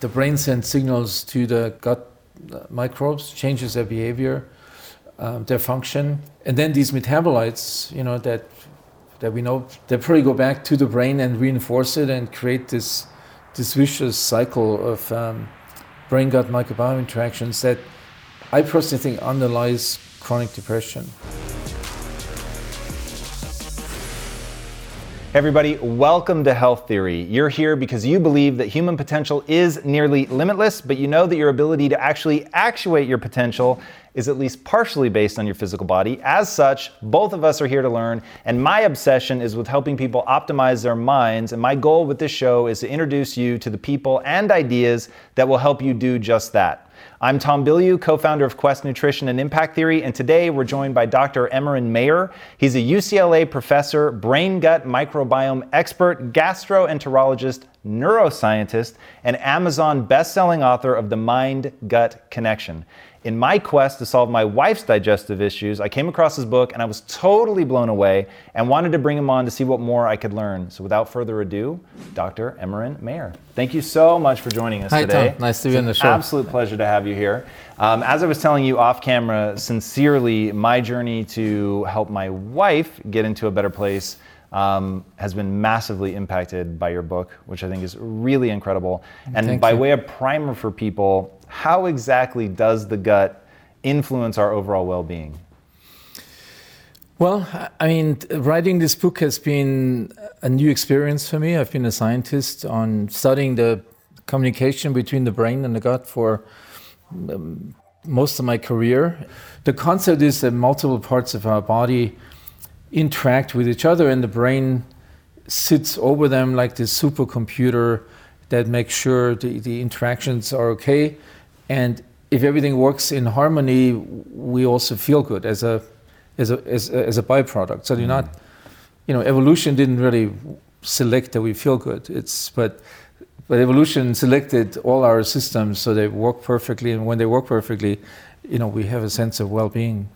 The brain sends signals to the gut microbes, changes their behavior, their function, and then these metabolites, you know, that we know, they probably go back to the brain and reinforce it and create this vicious cycle of brain-gut microbiome interactions that I personally think underlies chronic depression. Everybody, welcome to Health Theory. You're here because you believe that human potential is nearly limitless, but you know that your ability to actually actuate your potential is at least partially based on your physical body. As such, both of us are here to learn, and my obsession is with helping people optimize their minds, and my goal with this show is to introduce you to the people and ideas that will help you do just that. I'm Tom Bilyeu, co-founder of Quest Nutrition and Impact Theory, and today we're joined by Dr. Emeran Mayer. He's a UCLA professor, brain-gut microbiome expert, gastroenterologist, neuroscientist, and Amazon best-selling author of The Mind-Gut Connection. In my quest to solve my wife's digestive issues, I came across his book and I was totally blown away and wanted to bring him on to see what more I could learn. So without further ado, Dr. Emeran Mayer. Thank you so much for joining us today. Hi, Tom. Nice to be on the show. Absolute pleasure to have you here. As I was telling you off camera, sincerely, my journey to help my wife get into a better place has been massively impacted by your book, which I think is really incredible. And Thank you. By way of primer for people, how exactly does the gut influence our overall well-being? Well, I mean, writing this book has been a new experience for me. I've been a scientist on studying the communication between the brain and the gut for most of my career. The concept is that multiple parts of our body interact with each other and the brain sits over them like this supercomputer that makes sure the interactions are okay. And if everything works in harmony, we also feel good as a byproduct. So you're not, you know, evolution didn't really select that we feel good. But evolution selected all our systems so they work perfectly. And when they work perfectly, you know, we have a sense of well-being.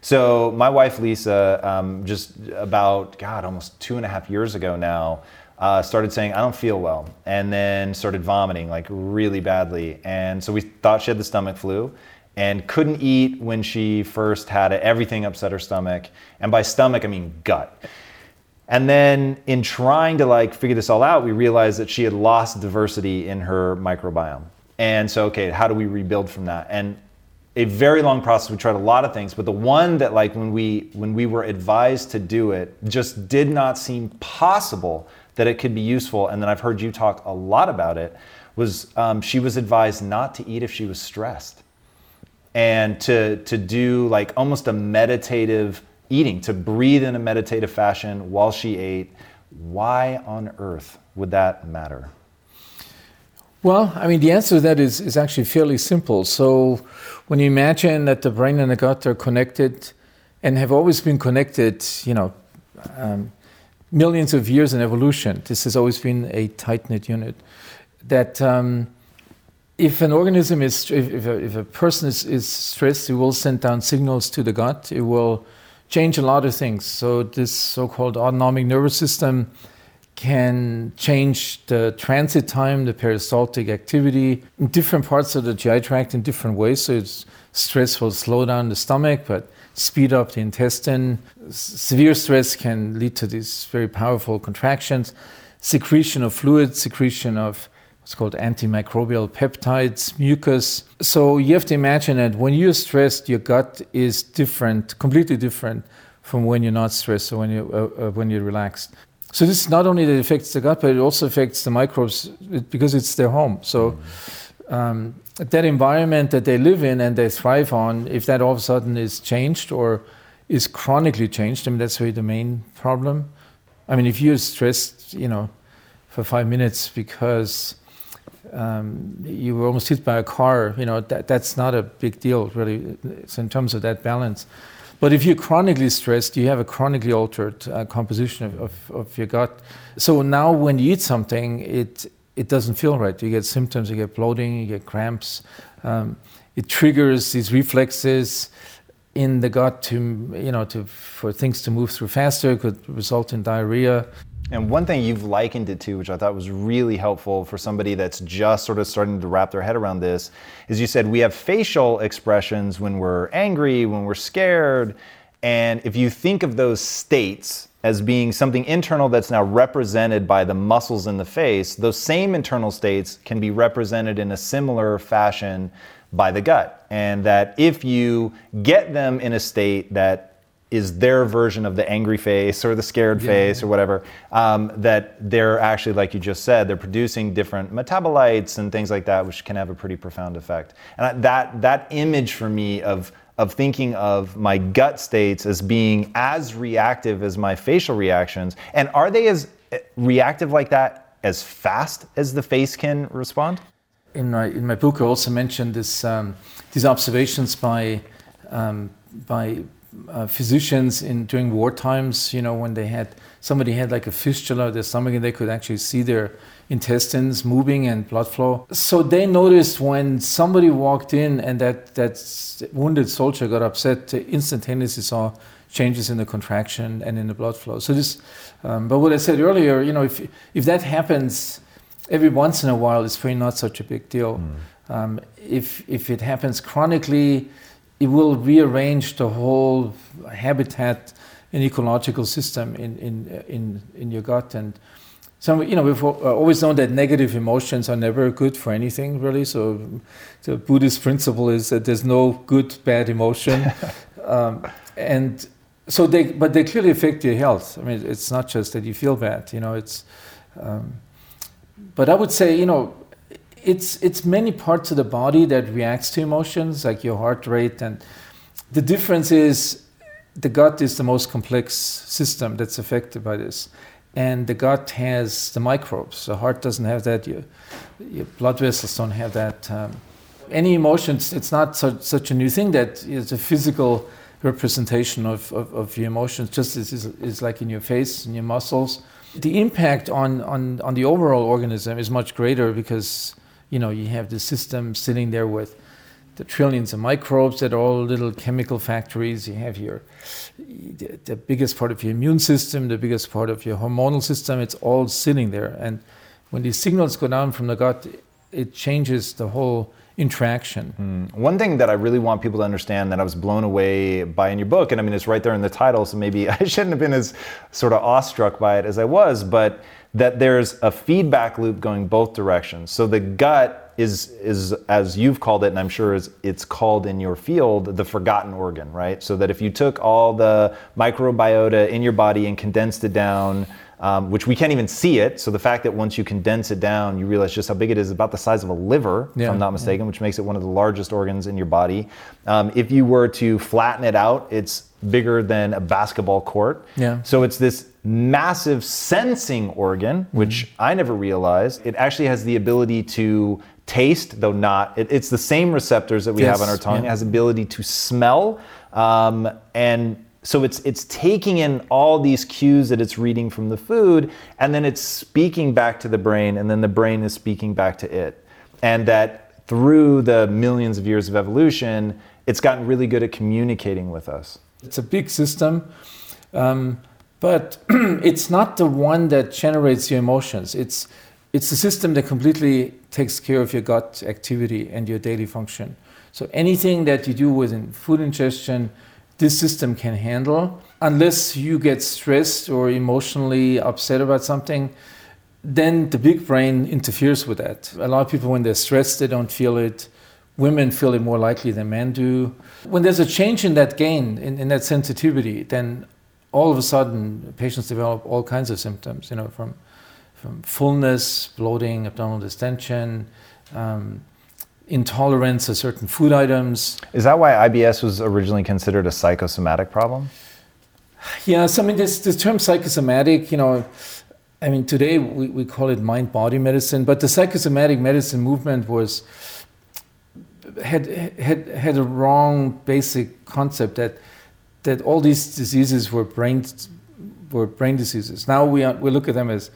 So my wife Lisa, just about almost 2.5 years ago now, started saying, I don't feel well, and then started vomiting like really badly. And so we thought she had the stomach flu and couldn't eat when she first had it. Everything upset her stomach. And by stomach, I mean gut. And then in trying to like figure this all out, we realized that she had lost diversity in her microbiome. And so, okay, how do we rebuild from that? And a very long process. We tried a lot of things, but the one that like when we were advised to do it just did not seem possible that it could be useful, and then I've heard you talk a lot about it, was she was advised not to eat if she was stressed and to do like almost a meditative eating, to breathe in a meditative fashion while she ate. Why on earth would that matter? Well, I mean, the answer to that is actually fairly simple. So when you imagine that the brain and the gut are connected and have always been connected, you know, millions of years in evolution, this has always been a tight-knit unit, that if an organism is, if a person is stressed, it will send down signals to the gut. It will change a lot of things. So this so-called autonomic nervous system can change the transit time, the peristaltic activity in different parts of the GI tract in different ways. So it's stress will slow down the stomach, but speed up the intestine. Severe stress can lead to these very powerful contractions, secretion of fluid, secretion of It's called antimicrobial peptides, mucus. So you have to imagine that when you're stressed, your gut is different, completely different from when you're not stressed or when you're relaxed. So this not only that it affects the gut, but it also affects the microbes because it's their home. So that environment that they live in and they thrive on, if that all of a sudden is changed or is chronically changed, I mean, that's really the main problem. I mean, if you're stressed, you know, for 5 minutes because you were almost hit by a car, you know, that's not a big deal, really, it's in terms of that balance. But if you're chronically stressed, you have a chronically altered composition of your gut. So now when you eat something, it doesn't feel right. You get symptoms, you get bloating, you get cramps. It triggers these reflexes in the gut to, you know, for things to move through faster. It could result in diarrhea. And one thing you've likened it to, which I thought was really helpful for somebody that's just sort of starting to wrap their head around this, is you said we have facial expressions when we're angry, when we're scared. And if you think of those states as being something internal that's now represented by the muscles in the face, those same internal states can be represented in a similar fashion by the gut. And that if you get them in a state that is their version of the angry face or the scared face or whatever, that they're actually, like you just said, they're producing different metabolites and things like that, which can have a pretty profound effect. And that image for me of thinking of my gut states as being as reactive as my facial reactions, and are they as reactive like that as fast as the face can respond? In my book, I also mentioned this these observations by physicians during war times, you know, when somebody had like a fistula of their stomach and they could actually see their intestines moving and blood flow. So they noticed when somebody walked in and that wounded soldier got upset, instantaneously saw changes in the contraction and in the blood flow. So this, but what I said earlier, you know, if that happens every once in a while, it's really not such a big deal. If it happens chronically, it will rearrange the whole habitat and ecological system in your gut. And so, you know, we've always known that negative emotions are never good for anything, really. So the Buddhist principle is that there's no good, bad emotion. And so they clearly affect your health. I mean, it's not just that you feel bad, you know, it's, but I would say, you know, It's many parts of the body that reacts to emotions, like your heart rate, and the difference is the gut is the most complex system that's affected by this, and the gut has the microbes. The heart doesn't have that. Your blood vessels don't have that. Any emotions, it's not such a new thing that is a physical representation of your emotions, just as is like in your face and your muscles. The impact on the overall organism is much greater because, you know, you have the system sitting there with the trillions of microbes that are all little chemical factories. You have the biggest part of your immune system, the biggest part of your hormonal system. It's all sitting there. And when these signals go down from the gut, it changes the whole interaction. One thing that I really want people to understand that I was blown away by in your book, and I mean, it's right there in the title, so maybe I shouldn't have been as sort of awestruck by it as I was, but that there's a feedback loop going both directions. So the gut is as you've called it, and I'm sure it's called in your field, the forgotten organ, right? So that if you took all the microbiota in your body and condensed it down, which we can't even see it. So the fact that once you condense it down, you realize just how big it is, about the size of a liver, if I'm not mistaken, which makes it one of the largest organs in your body. If you were to flatten it out, it's bigger than a basketball court. Yeah. So it's this massive sensing organ, which I never realized. It actually has the ability to taste, though not. It's the same receptors that we have on our tongue. It has the ability to smell, and so it's taking in all these cues that it's reading from the food, and then it's speaking back to the brain, and then the brain is speaking back to it. And that through the millions of years of evolution, it's gotten really good at communicating with us. It's a big system, but it's not the one that generates your emotions. It's the system that completely takes care of your gut activity and your daily function. So anything that you do within food ingestion, this system can handle. Unless you get stressed or emotionally upset about something, then the big brain interferes with that. A lot of people, when they're stressed, they don't feel it. Women feel it more likely than men do. When there's a change in that gain, in that sensitivity, then all of a sudden patients develop all kinds of symptoms, from fullness, bloating, abdominal distension, intolerance of certain food items. Is that why IBS was originally considered a psychosomatic problem? Yeah, so I mean, this term psychosomatic, today we call it mind-body medicine, but the psychosomatic medicine movement had a wrong basic concept that all these diseases were brain diseases. Now we look at them as,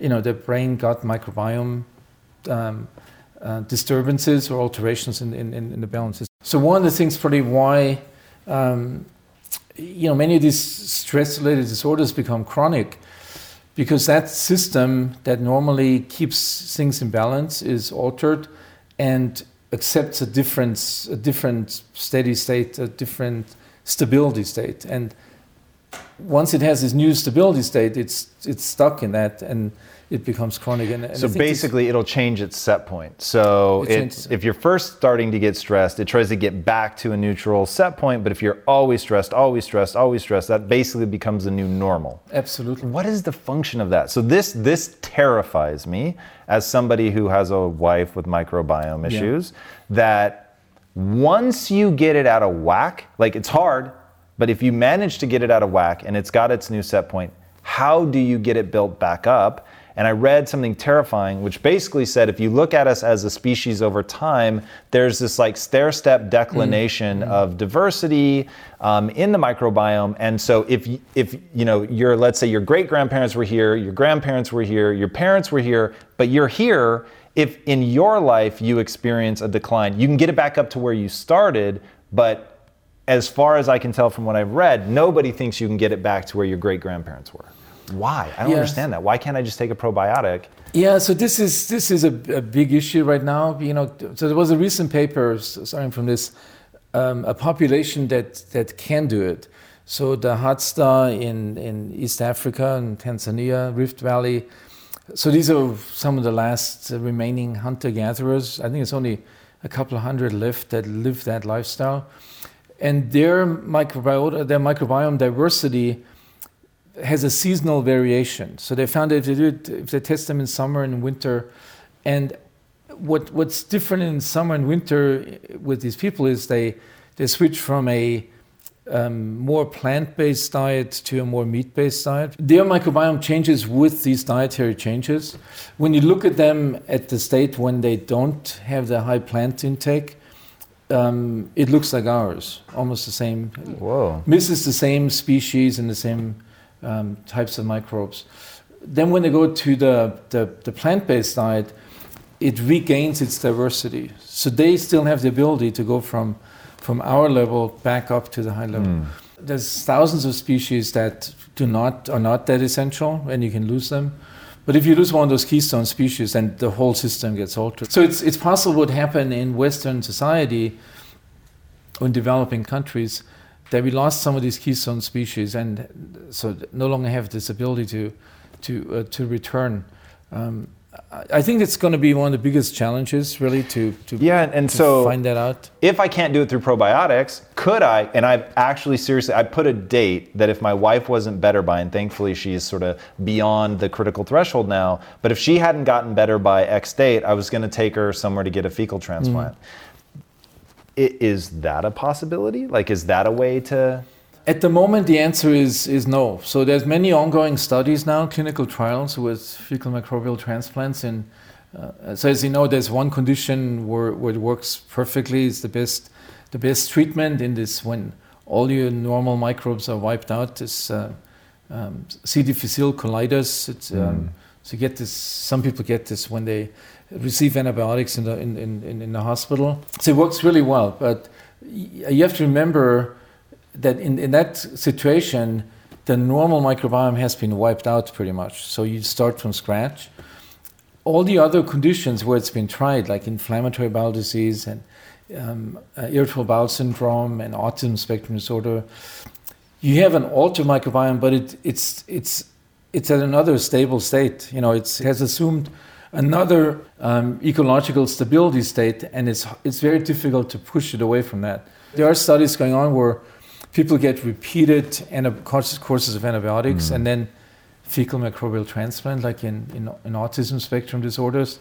the brain-gut microbiome disturbances or alterations in the balances. So one of the things probably why many of these stress-related disorders become chronic, because that system that normally keeps things in balance is altered and accepts a different steady state, a different stability state. And once it has this new stability state, it's stuck in that and it becomes chronic. And so basically it'll change its set point. So if you're first starting to get stressed, it tries to get back to a neutral set point. But if you're always stressed, that basically becomes the new normal. Absolutely. What is the function of that? So this terrifies me as somebody who has a wife with microbiome issues, that once you get it out of whack, like it's hard, but if you manage to get it out of whack and it's got its new set point, how do you get it built back up? And I read something terrifying, which basically said, if you look at us as a species over time, there's this like stair-step declination of diversity in the microbiome. And so if let's say your great-grandparents were here, your grandparents were here, your parents were here, but you're here, if in your life you experience a decline, you can get it back up to where you started, but as far as I can tell from what I've read, nobody thinks you can get it back to where your great-grandparents were. Why? I don't understand that. Why can't I just take a probiotic? Yeah, so this is a big issue right now. So there was a recent paper, starting from this, a population that can do it. So the Hadza in East Africa and Tanzania, Rift Valley. So these are some of the last remaining hunter-gatherers. I think it's only a couple of hundred left that live that lifestyle. And their microbiome diversity has a seasonal variation. So they found that if they test them in summer and winter, and what's different in summer and winter with these people is they switch from a more plant-based diet to a more meat-based diet. Their microbiome changes with these dietary changes. When you look at them at the state when they don't have the high plant intake, it looks like ours, almost the same. Whoa. Misses the same species and the same types of microbes. Then when they go to the plant-based diet, it regains its diversity. So they still have the ability to go from our level back up to the high level. There's thousands of species that are not that essential, and you can lose them. But if you lose one of those keystone species, then the whole system gets altered. So it's possible what happened in Western society or in developing countries, that we lost some of these keystone species and so no longer have this ability to return. I think it's going to be one of the biggest challenges, really, to find that out. If I can't do it through probiotics, could I? And I've actually I put a date that if my wife wasn't better by, and thankfully she's sort of beyond the critical threshold now, but if she hadn't gotten better by X date, I was going to take her somewhere to get a fecal transplant. Is that a possibility? Like, is that a way to? At the moment, the answer is no. So there's many ongoing studies now, clinical trials with fecal microbial transplants. And so as you know, there's one condition where it works perfectly. It's the best treatment in this when all your normal microbes are wiped out. This C. difficile colitis. So get this. Some people get this when they receive antibiotics in the hospital. So it works really well, but you have to remember that in that situation, the normal microbiome has been wiped out pretty much. So you start from scratch. All the other conditions where it's been tried, like inflammatory bowel disease and irritable bowel syndrome and autism spectrum disorder, you have an altered microbiome, but it's it's at another stable state. You know, it has assumed another ecological stability state, and it's very difficult to push it away from that. There are studies going on where people get repeated courses of antibiotics and then fecal microbial transplant, like in autism spectrum disorders.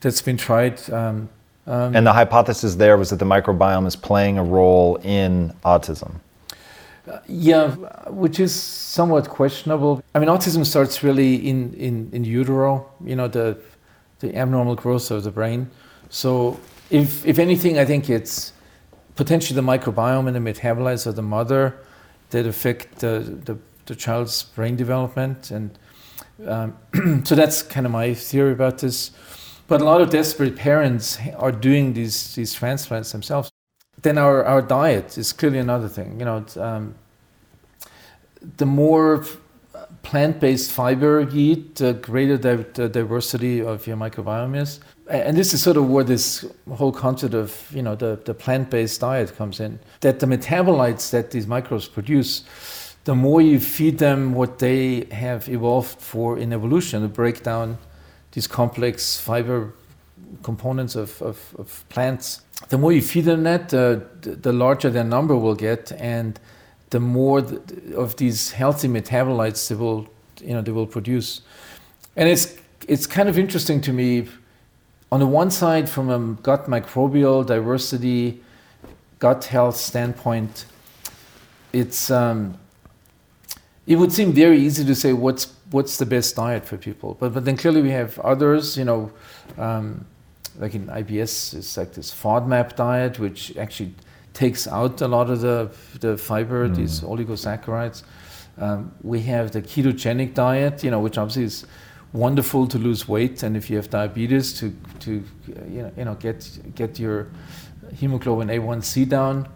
That's been tried. And the hypothesis there was that the microbiome is playing a role in autism. Yeah, which is somewhat questionable. I mean, autism starts really in utero, you know, the abnormal growth of the brain. So if anything, I think it's potentially the microbiome and the metabolites of the mother that affect the child's brain development. And so that's kind of my theory about this. But a lot of desperate parents are doing these transplants themselves. Then our diet is clearly another thing. You know, the more plant-based fiber you eat, the greater the diversity of your microbiome is. And this is sort of where this whole concept of, you know, the plant-based diet comes in. That the metabolites that these microbes produce, the more you feed them what they have evolved for in evolution to break down these complex fiber components of plants, the more you feed them that, the larger their number will get, and the more of these healthy metabolites they will produce. And it's kind of interesting to me. On the one side, from a gut microbial diversity, gut health standpoint, it's it would seem very easy to say what's the best diet for people, but then clearly we have others, you know, like in IBS, it's like this FODMAP diet, which actually takes out a lot of the fiber, these oligosaccharides. We have the ketogenic diet, you know, which obviously is wonderful to lose weight, and if you have diabetes, to get your hemoglobin A1C down.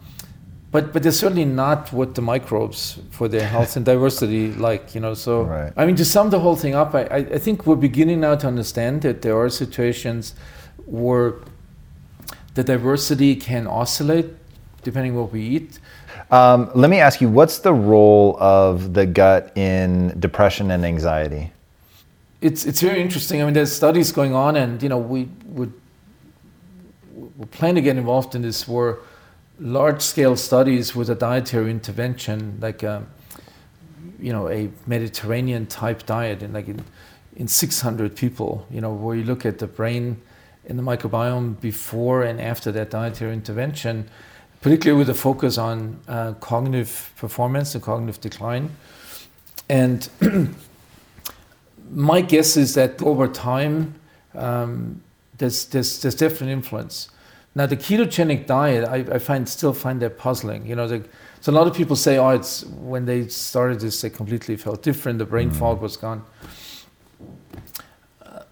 But they're certainly not what the microbes for their health and diversity like, you know. So, right. I mean, to sum the whole thing up, I think we're beginning now to understand that there are situations where the diversity can oscillate depending on what we eat. Let me ask you, what's the role of the gut in depression and anxiety? It's very interesting. I mean, there's studies going on, and, you know, we plan to get involved in this war. Large-scale studies with a dietary intervention, like a Mediterranean-type diet, and like in 600 people, you know, where you look at the brain and the microbiome before and after that dietary intervention, particularly with a focus on cognitive performance and cognitive decline. And my guess is that over time, there's different influence. Now, the ketogenic diet, I still find that puzzling. You know, so a lot of people say, oh, it's when they started this, they completely felt different. The brain fog was gone.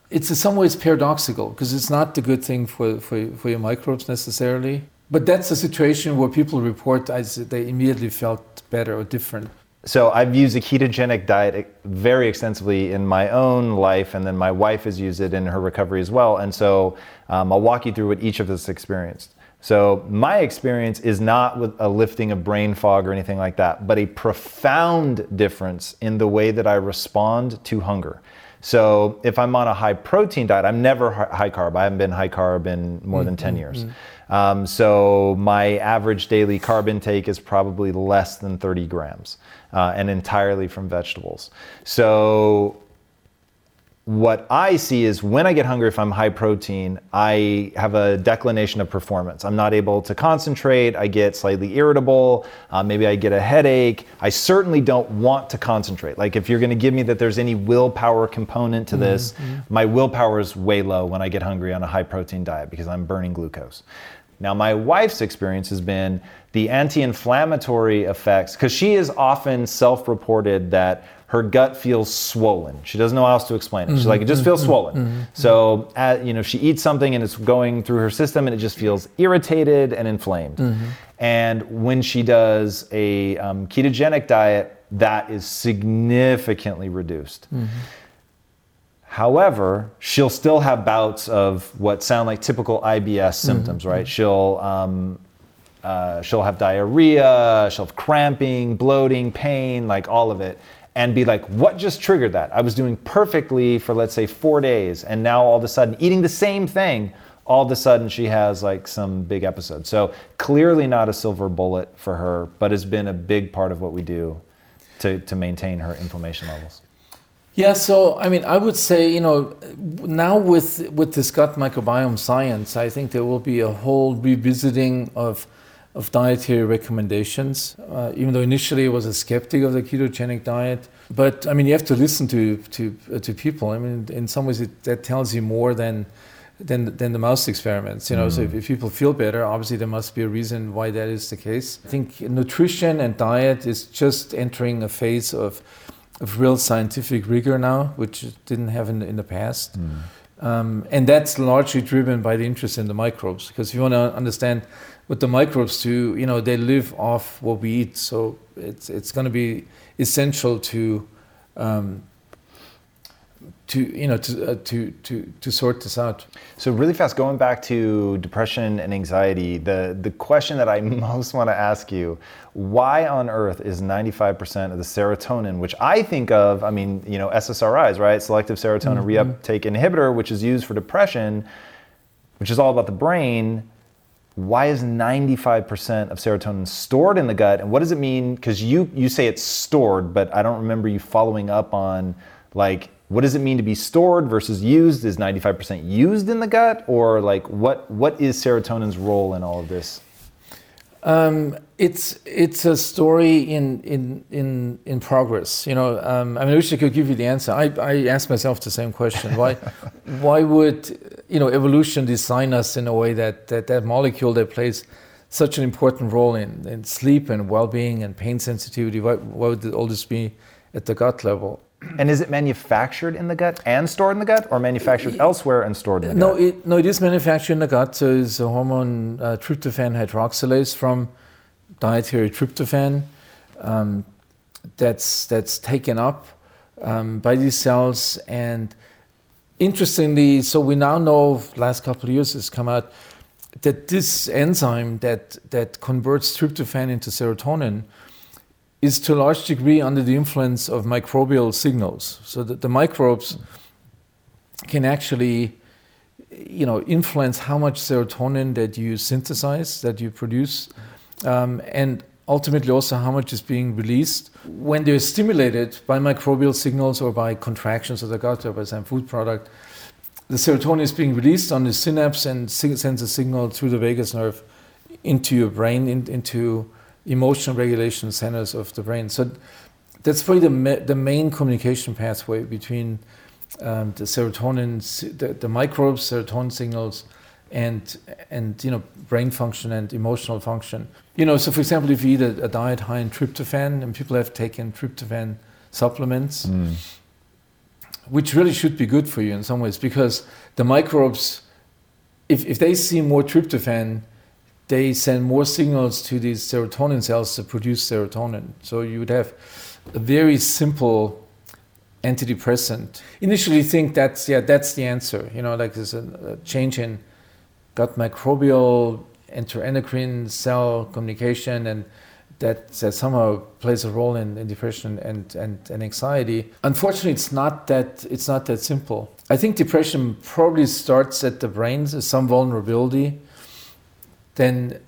It's in some ways paradoxical, because it's not the good thing for your microbes necessarily. But that's a situation where people report as they immediately felt better or different. So I've used a ketogenic diet very extensively in my own life, and then my wife has used it in her recovery as well. And so I'll walk you through what each of us experienced. So my experience is not with a lifting of brain fog or anything like that, but a profound difference in the way that I respond to hunger. So if I'm on a high protein diet, I'm never high carb. I haven't been high carb in more than 10 years. So my average daily carb intake is probably less than 30 grams and entirely from vegetables. So what I see is when I get hungry, if I'm high protein, I have a declination of performance. I'm not able to concentrate. I get slightly irritable. Maybe I get a headache. I certainly don't want to concentrate. Like if you're going to give me that there's any willpower component to this, my willpower is way low when I get hungry on a high protein diet because I'm burning glucose. Now, my wife's experience has been the anti-inflammatory effects, because she is often self-reported that her gut feels swollen. She doesn't know how else to explain it. She's like, it just feels swollen. So, she eats something and it's going through her system and it just feels irritated and inflamed. And when she does a ketogenic diet, that is significantly reduced. However, she'll still have bouts of what sound like typical IBS symptoms, right? She'll have diarrhea, she'll have cramping, bloating, pain, like all of it. and be like, what just triggered that? I was doing perfectly for, let's say, 4 days, and now all of a sudden, eating the same thing, all of a sudden she has like some big episode. So clearly not a silver bullet for her, but it's been a big part of what we do to maintain her inflammation levels. Yeah, so I mean, I would say, you know, now with this gut microbiome science, I think there will be a whole revisiting of dietary recommendations, even though initially I was a skeptic of the ketogenic diet. But I mean, you have to listen to people. I mean, in some ways that tells you more than the mouse experiments, you know. So if people feel better, obviously there must be a reason why that is the case. I think nutrition and diet is just entering a phase of real scientific rigor now, which didn't have in the past. And that's largely driven by the interest in the microbes, because if you want to understand what the microbes do, you know, they live off what we eat. So it's going to be essential to sort this out. So really fast, going back to depression and anxiety, the question that I most want to ask you, why on earth is 95% of the serotonin, which I think of, I mean, you know, SSRIs, right? Selective serotonin reuptake inhibitor, which is used for depression, which is all about the brain. Why is 95% of serotonin stored in the gut? And what does it mean? Because you say it's stored, but I don't remember you following up on, like, what does it mean to be stored versus used? Is 95% used in the gut? Or like what is serotonin's role in all of this? It's a story in progress. You know, I mean, I wish I could give you the answer. I asked myself the same question. Why would, you know, evolution design us in a way that molecule that plays such an important role in sleep and well-being and pain sensitivity, why would all this be at the gut level? And is it manufactured in the gut and stored in the gut, or manufactured elsewhere and stored in the gut? No, it is manufactured in the gut. So it's a hormone, tryptophan hydroxylase from dietary tryptophan, that's taken up by these cells. And interestingly, so we now know, last couple of years has come out, that this enzyme that converts tryptophan into serotonin is to a large degree under the influence of microbial signals. So that the microbes can actually, you know, influence how much serotonin that you synthesize, that you produce, and ultimately also how much is being released when they're stimulated by microbial signals or by contractions of the gut or by some food product. The serotonin is being released on the synapse and sends a signal through the vagus nerve into your brain, into emotional regulation centers of the brain. So that's probably the main communication pathway between the serotonin, the microbes, serotonin signals, and you know, brain function and emotional function. You know, so for example, if you eat a diet high in tryptophan, and people have taken tryptophan supplements, which really should be good for you in some ways, because the microbes, if they see more tryptophan, they send more signals to these serotonin cells to produce serotonin. So you would have a very simple antidepressant. Initially think that's the answer. You know, like there's a change in gut microbial, enteroendocrine cell communication, and that somehow plays a role in depression and anxiety. Unfortunately, it's not that simple. I think depression probably starts at the brain, there's some vulnerability. Then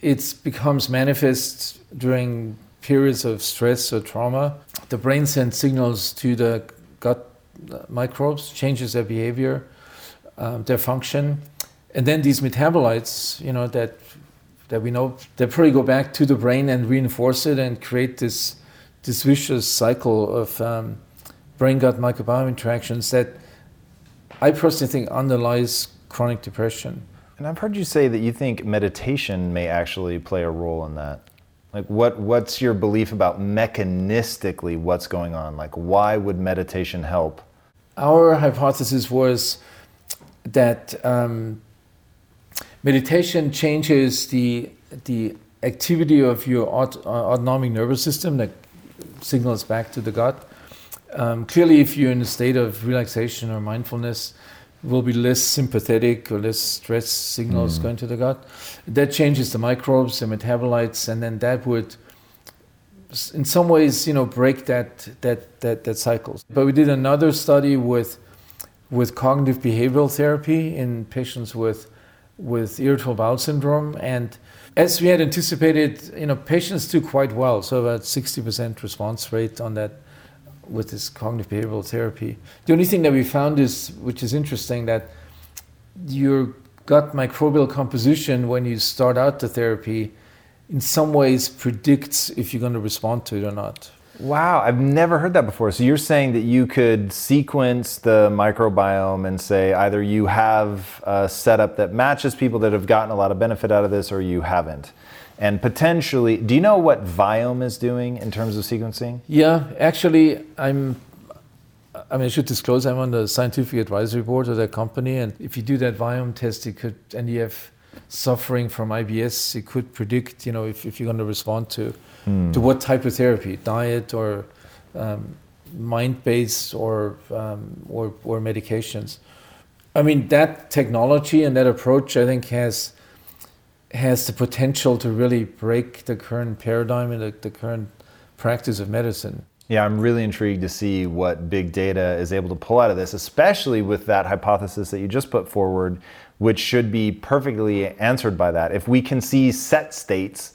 it becomes manifest during periods of stress or trauma. The brain sends signals to the gut microbes, changes their behavior, their function. And then these metabolites, you know, that we know, they probably go back to the brain and reinforce it and create this vicious cycle of brain-gut microbiome interactions that I personally think underlies chronic depression. And I've heard you say that you think meditation may actually play a role in that. Like, what's your belief about mechanistically what's going on? Like, why would meditation help? Our hypothesis was that meditation changes the activity of your autonomic nervous system that signals back to the gut. Clearly, if you're in a state of relaxation or mindfulness, will be less sympathetic or less stress signals going to the gut. That changes the microbes, the metabolites, and then that would in some ways, you know, break that cycle. But we did another study with cognitive behavioral therapy in patients with irritable bowel syndrome, and as we had anticipated, you know, patients do quite well. So about 60% response rate on that with this cognitive behavioral therapy. The only thing that we found is, which is interesting, that your gut microbial composition when you start out the therapy in some ways predicts if you're going to respond to it or not. Wow, I've never heard that before. So you're saying that you could sequence the microbiome and say either you have a setup that matches people that have gotten a lot of benefit out of this or you haven't. And potentially, do you know what Viome is doing in terms of sequencing? Yeah, actually, I should disclose, I'm on the scientific advisory board of that company, and if you do that Viome test, it could, and you have suffering from IBS, it could predict, you know, if you're going to respond to what type of therapy, diet or mind-based or medications. I mean, that technology and that approach, I think, has the potential to really break the current paradigm and the current practice of medicine. Yeah, I'm really intrigued to see what big data is able to pull out of this, especially with that hypothesis that you just put forward, which should be perfectly answered by that. If we can see set states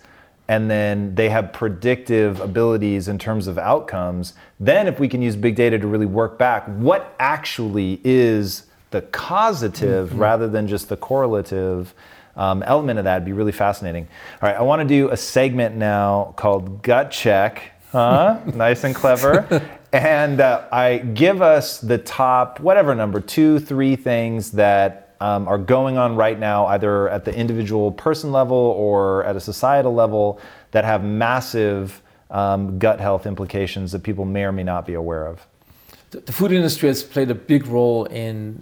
and then they have predictive abilities in terms of outcomes, then if we can use big data to really work back what actually is the causative rather than just the correlative element of that, it'd be really fascinating. All right, I want to do a segment now called Gut Check. Huh? Nice and clever. And I give us the top, whatever number, 2, 3 things that are going on right now, either at the individual person level or at a societal level, that have massive gut health implications that people may or may not be aware of. The food industry has played a big role in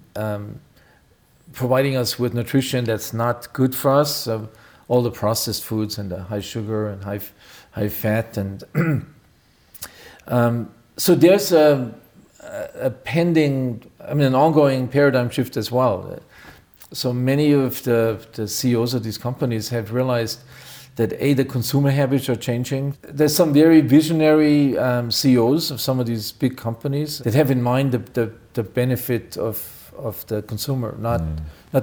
providing us with nutrition that's not good for us. So all the processed foods and the high sugar and high fat and so there's a pending, an ongoing paradigm shift as well. So many of the CEOs of these companies have realized that the consumer habits are changing. There's some very visionary CEOs of some of these big companies that have in mind the benefit of the consumer, not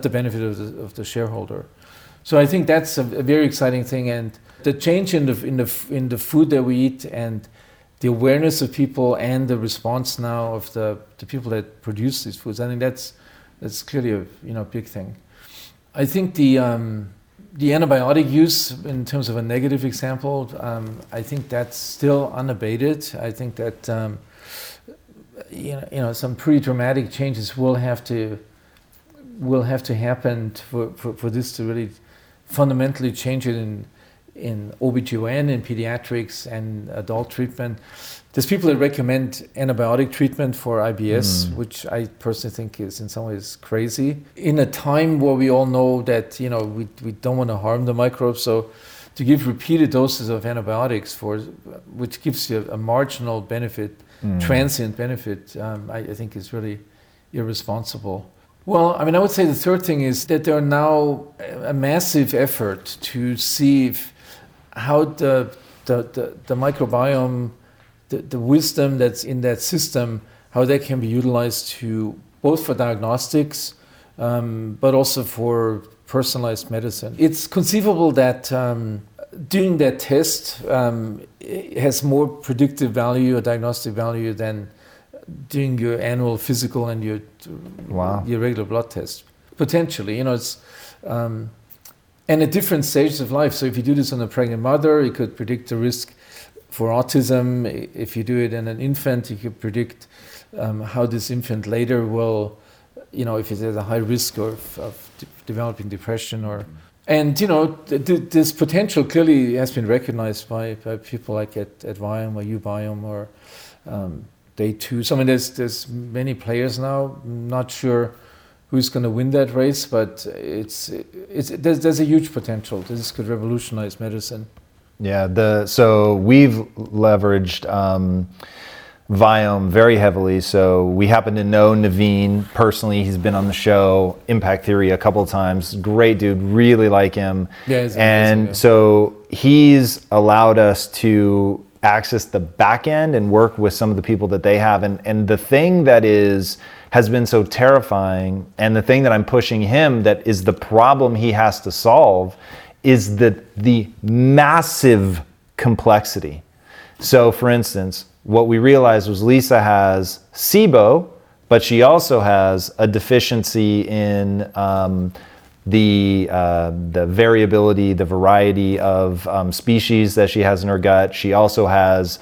the benefit of the shareholder. So I think that's a very exciting thing, and the change in the food that we eat and the awareness of people and the response now of the people that produce these foods, I think that's clearly a big thing. I think the antibiotic use, in terms of a negative example, I think that's still unabated. I think that some pretty dramatic changes will have to happen for this to really fundamentally change it in OBGYN, in pediatrics, and adult treatment. There's people that recommend antibiotic treatment for IBS, which I personally think is in some ways crazy. In a time where we all know that, we don't want to harm the microbes, so to give repeated doses of antibiotics, which gives you a marginal benefit, transient benefit, I think is really irresponsible. Well, I would say the third thing is that there are now a massive effort to see how the microbiome, the wisdom that's in that system, how that can be utilized both for diagnostics, but also for personalized medicine. It's conceivable that doing that test has more predictive value or diagnostic value than doing your annual physical and your regular blood test. Potentially, it's... and at different stages of life. So if you do this on a pregnant mother, it could predict the risk for autism. If you do it in an infant, you could predict how this infant later will, if it's at a high risk of developing depression or... And, this potential clearly has been recognized by people like at Viome or Ubiome or Day2. So, there's many players now. I'm not sure who's going to win that race, but there's a huge potential. This could revolutionize medicine. Yeah, so we've leveraged Viome very heavily. So we happen to know Naveen personally. He's been on the show, Impact Theory, a couple of times. Great dude, really like him. Yeah, he's amazing. So he's allowed us to access the back end and work with some of the people that they have. And the thing that has been so terrifying, and the thing that I'm pushing him that is the problem he has to solve, is the massive complexity. So for instance, what we realized was Lisa has SIBO, but she also has a deficiency in the variability, the variety of species that she has in her gut. She also has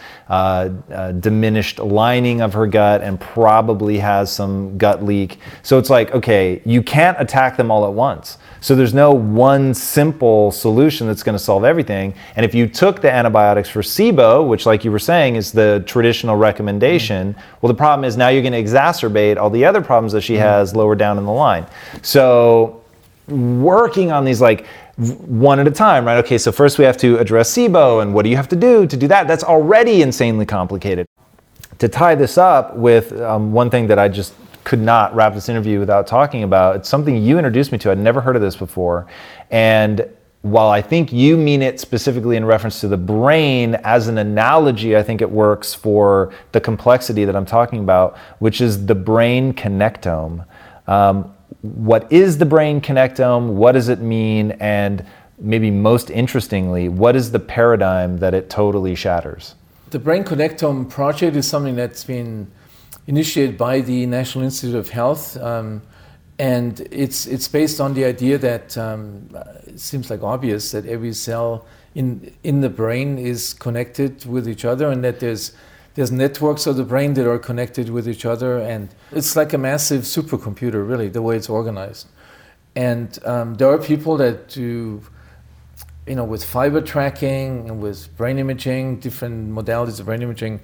diminished lining of her gut and probably has some gut leak. So it's like, okay, you can't attack them all at once. So there's no one simple solution that's going to solve everything. And if you took the antibiotics for SIBO, which like you were saying is the traditional recommendation, well, the problem is now you're going to exacerbate all the other problems that she has lower down in the line. So working on these like one at a time, right? Okay, so first we have to address SIBO, and what do you have to do that? That's already insanely complicated. To tie this up with one thing that I just could not wrap this interview without talking about, it's something you introduced me to. I'd never heard of this before. And while I think you mean it specifically in reference to the brain, as an analogy, I think it works for the complexity that I'm talking about, which is the brain connectome. What is the brain connectome? What does it mean? And maybe most interestingly, what is the paradigm that it totally shatters? The Brain Connectome project is something that's been initiated by the National Institute of Health, and it's based on the idea that it seems like obvious that every cell in the brain is connected with each other, and that there's networks of the brain that are connected with each other, and it's like a massive supercomputer, really, the way it's organized. And there are people that do, with fiber tracking and with brain imaging, different modalities of brain imaging,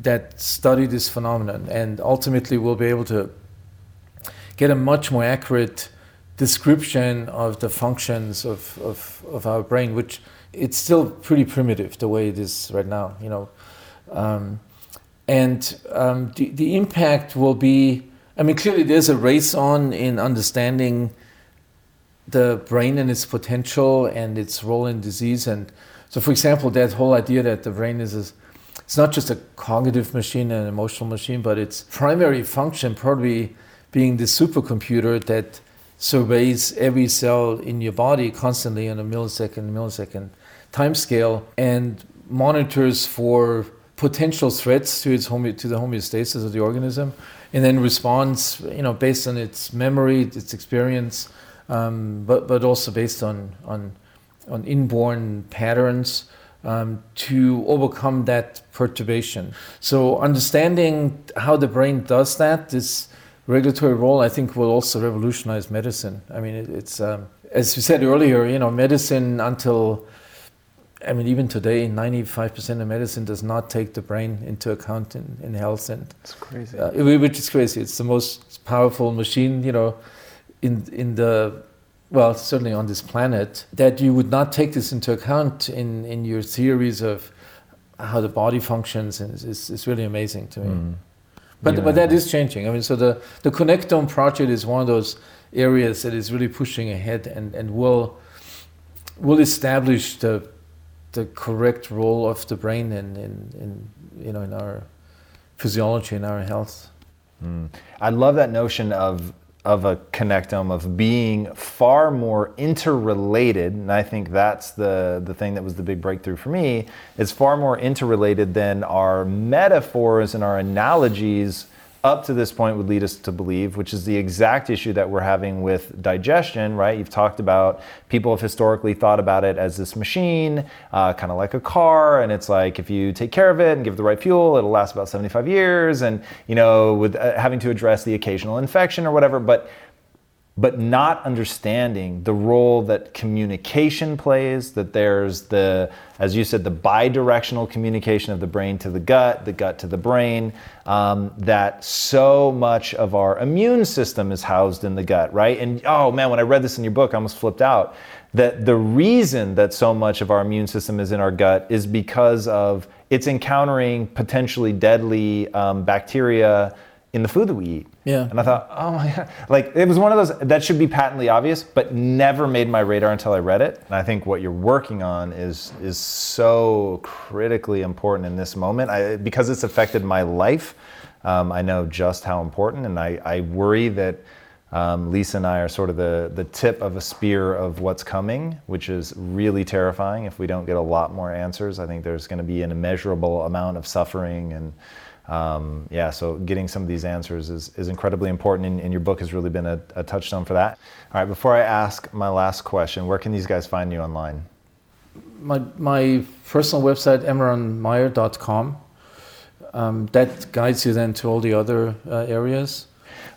that study this phenomenon, and ultimately we'll be able to get a much more accurate description of the functions of our brain, which it's still pretty primitive the way it is right now, the impact will be, clearly there's a race on in understanding the brain and its potential and its role in disease. And so, for example, that whole idea that the brain it's not just a cognitive machine and an emotional machine, but its primary function probably being the supercomputer that surveys every cell in your body constantly on a millisecond timescale, and monitors for potential threats to the homeostasis of the organism, and then responds, based on its memory, its experience, but also based on inborn patterns to overcome that perturbation. So understanding how the brain does that, this regulatory role, I think, will also revolutionize medicine. It's as you said earlier, medicine until. Even today, 95% of medicine does not take the brain into account in health. It's crazy. Which is crazy. It's the most powerful machine, certainly on this planet, that you would not take this into account in your theories of how the body functions. It's really amazing to me. Mm. But that is changing. So the Connectome project is one of those areas that is really pushing ahead and will establish the correct role of the brain in our physiology, in our health. Mm. I love that notion of a connectome, of being far more interrelated, and I think that's the thing that was the big breakthrough for me. It's far more interrelated than our metaphors and our analogies up to this point would lead us to believe, which is the exact issue that we're having with digestion, right? You've talked about, people have historically thought about it as this machine, kind of like a car, and it's like, if you take care of it and give it the right fuel, it'll last about 75 years, and with having to address the occasional infection or whatever, but not understanding the role that communication plays, that there's as you said, the bidirectional communication of the brain to the gut to the brain, that so much of our immune system is housed in the gut, right? And oh man, when I read this in your book, I almost flipped out, that the reason that so much of our immune system is in our gut is because of it's encountering potentially deadly bacteria in the food that we eat. Yeah. And I thought, oh my God. Like, it was one of those, that should be patently obvious, but never made my radar until I read it. And I think what you're working on is so critically important in this moment. Because it's affected my life, I know just how important. And I worry that Lisa and I are sort of the tip of a spear of what's coming, which is really terrifying. If we don't get a lot more answers, I think there's going to be an immeasurable amount of suffering. And so getting some of these answers is incredibly important, and your book has really been a touchstone for that. All right, before I ask my last question, where can these guys find you online? My personal website, emaronmeyer.com. That guides you then to all the other areas.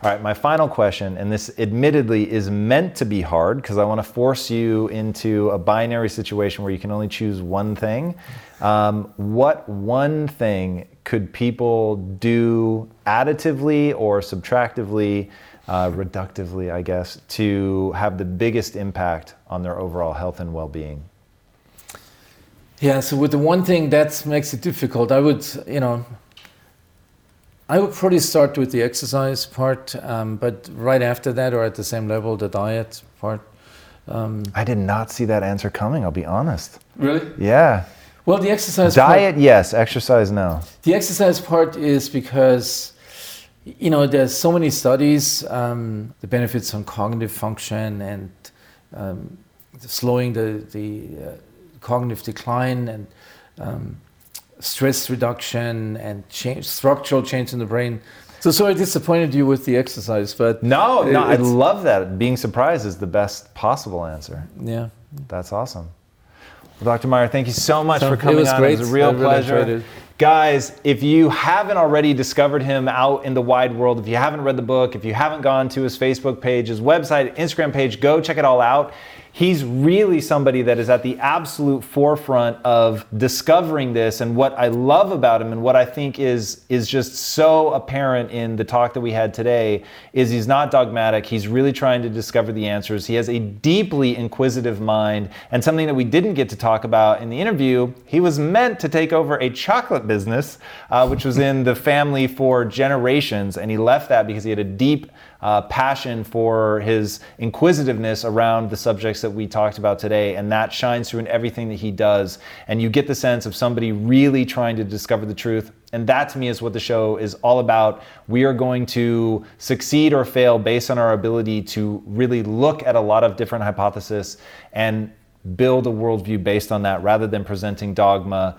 All right, my final question, and this admittedly is meant to be hard because I want to force you into a binary situation where you can only choose one thing. What one thing could people do additively or subtractively, reductively, I guess, to have the biggest impact on their overall health and well-being? Yeah, so with the one thing, that makes it difficult. I would probably start with the exercise part, but right after that, or at the same level, the diet part. I did not see that answer coming, I'll be honest. Really? Yeah. Well, the exercise diet, part, yes. Exercise, no. The exercise part is because, there's so many studies, the benefits on cognitive function and slowing the cognitive decline and stress reduction and structural change in the brain. So sorry I disappointed you with the exercise, but... No, I love that. Being surprised is the best possible answer. Yeah. That's awesome. Well, Dr. Mayer, thank you so much for coming on. It was a real pleasure. Guys, if you haven't already discovered him out in the wide world, if you haven't read the book, if you haven't gone to his Facebook page, his website, Instagram page, go check it all out. He's really somebody that is at the absolute forefront of discovering this, and what I love about him and what I think is just so apparent in the talk that we had today is he's not dogmatic. He's really trying to discover the answers. He has a deeply inquisitive mind, and something that we didn't get to talk about in the interview, he was meant to take over a chocolate business, which was in the family for generations, and he left that because he had a deep passion for his inquisitiveness around the subjects that we talked about today, and that shines through in everything that he does. And you get the sense of somebody really trying to discover the truth. And that, to me, is what the show is all about. We are going to succeed or fail based on our ability to really look at a lot of different hypotheses and build a worldview based on that rather than presenting dogma.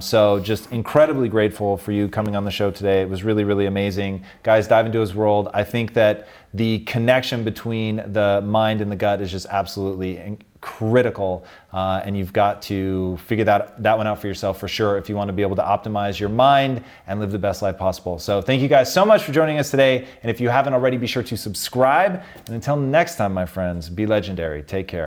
So just incredibly grateful for you coming on the show today. It was really, really amazing. Guys, dive into his world. I think that the connection between the mind and the gut is just absolutely critical. And you've got to figure that one out for yourself for sure if you want to be able to optimize your mind and live the best life possible. So thank you guys so much for joining us today. And if you haven't already, be sure to subscribe. And until next time, my friends, be legendary. Take care.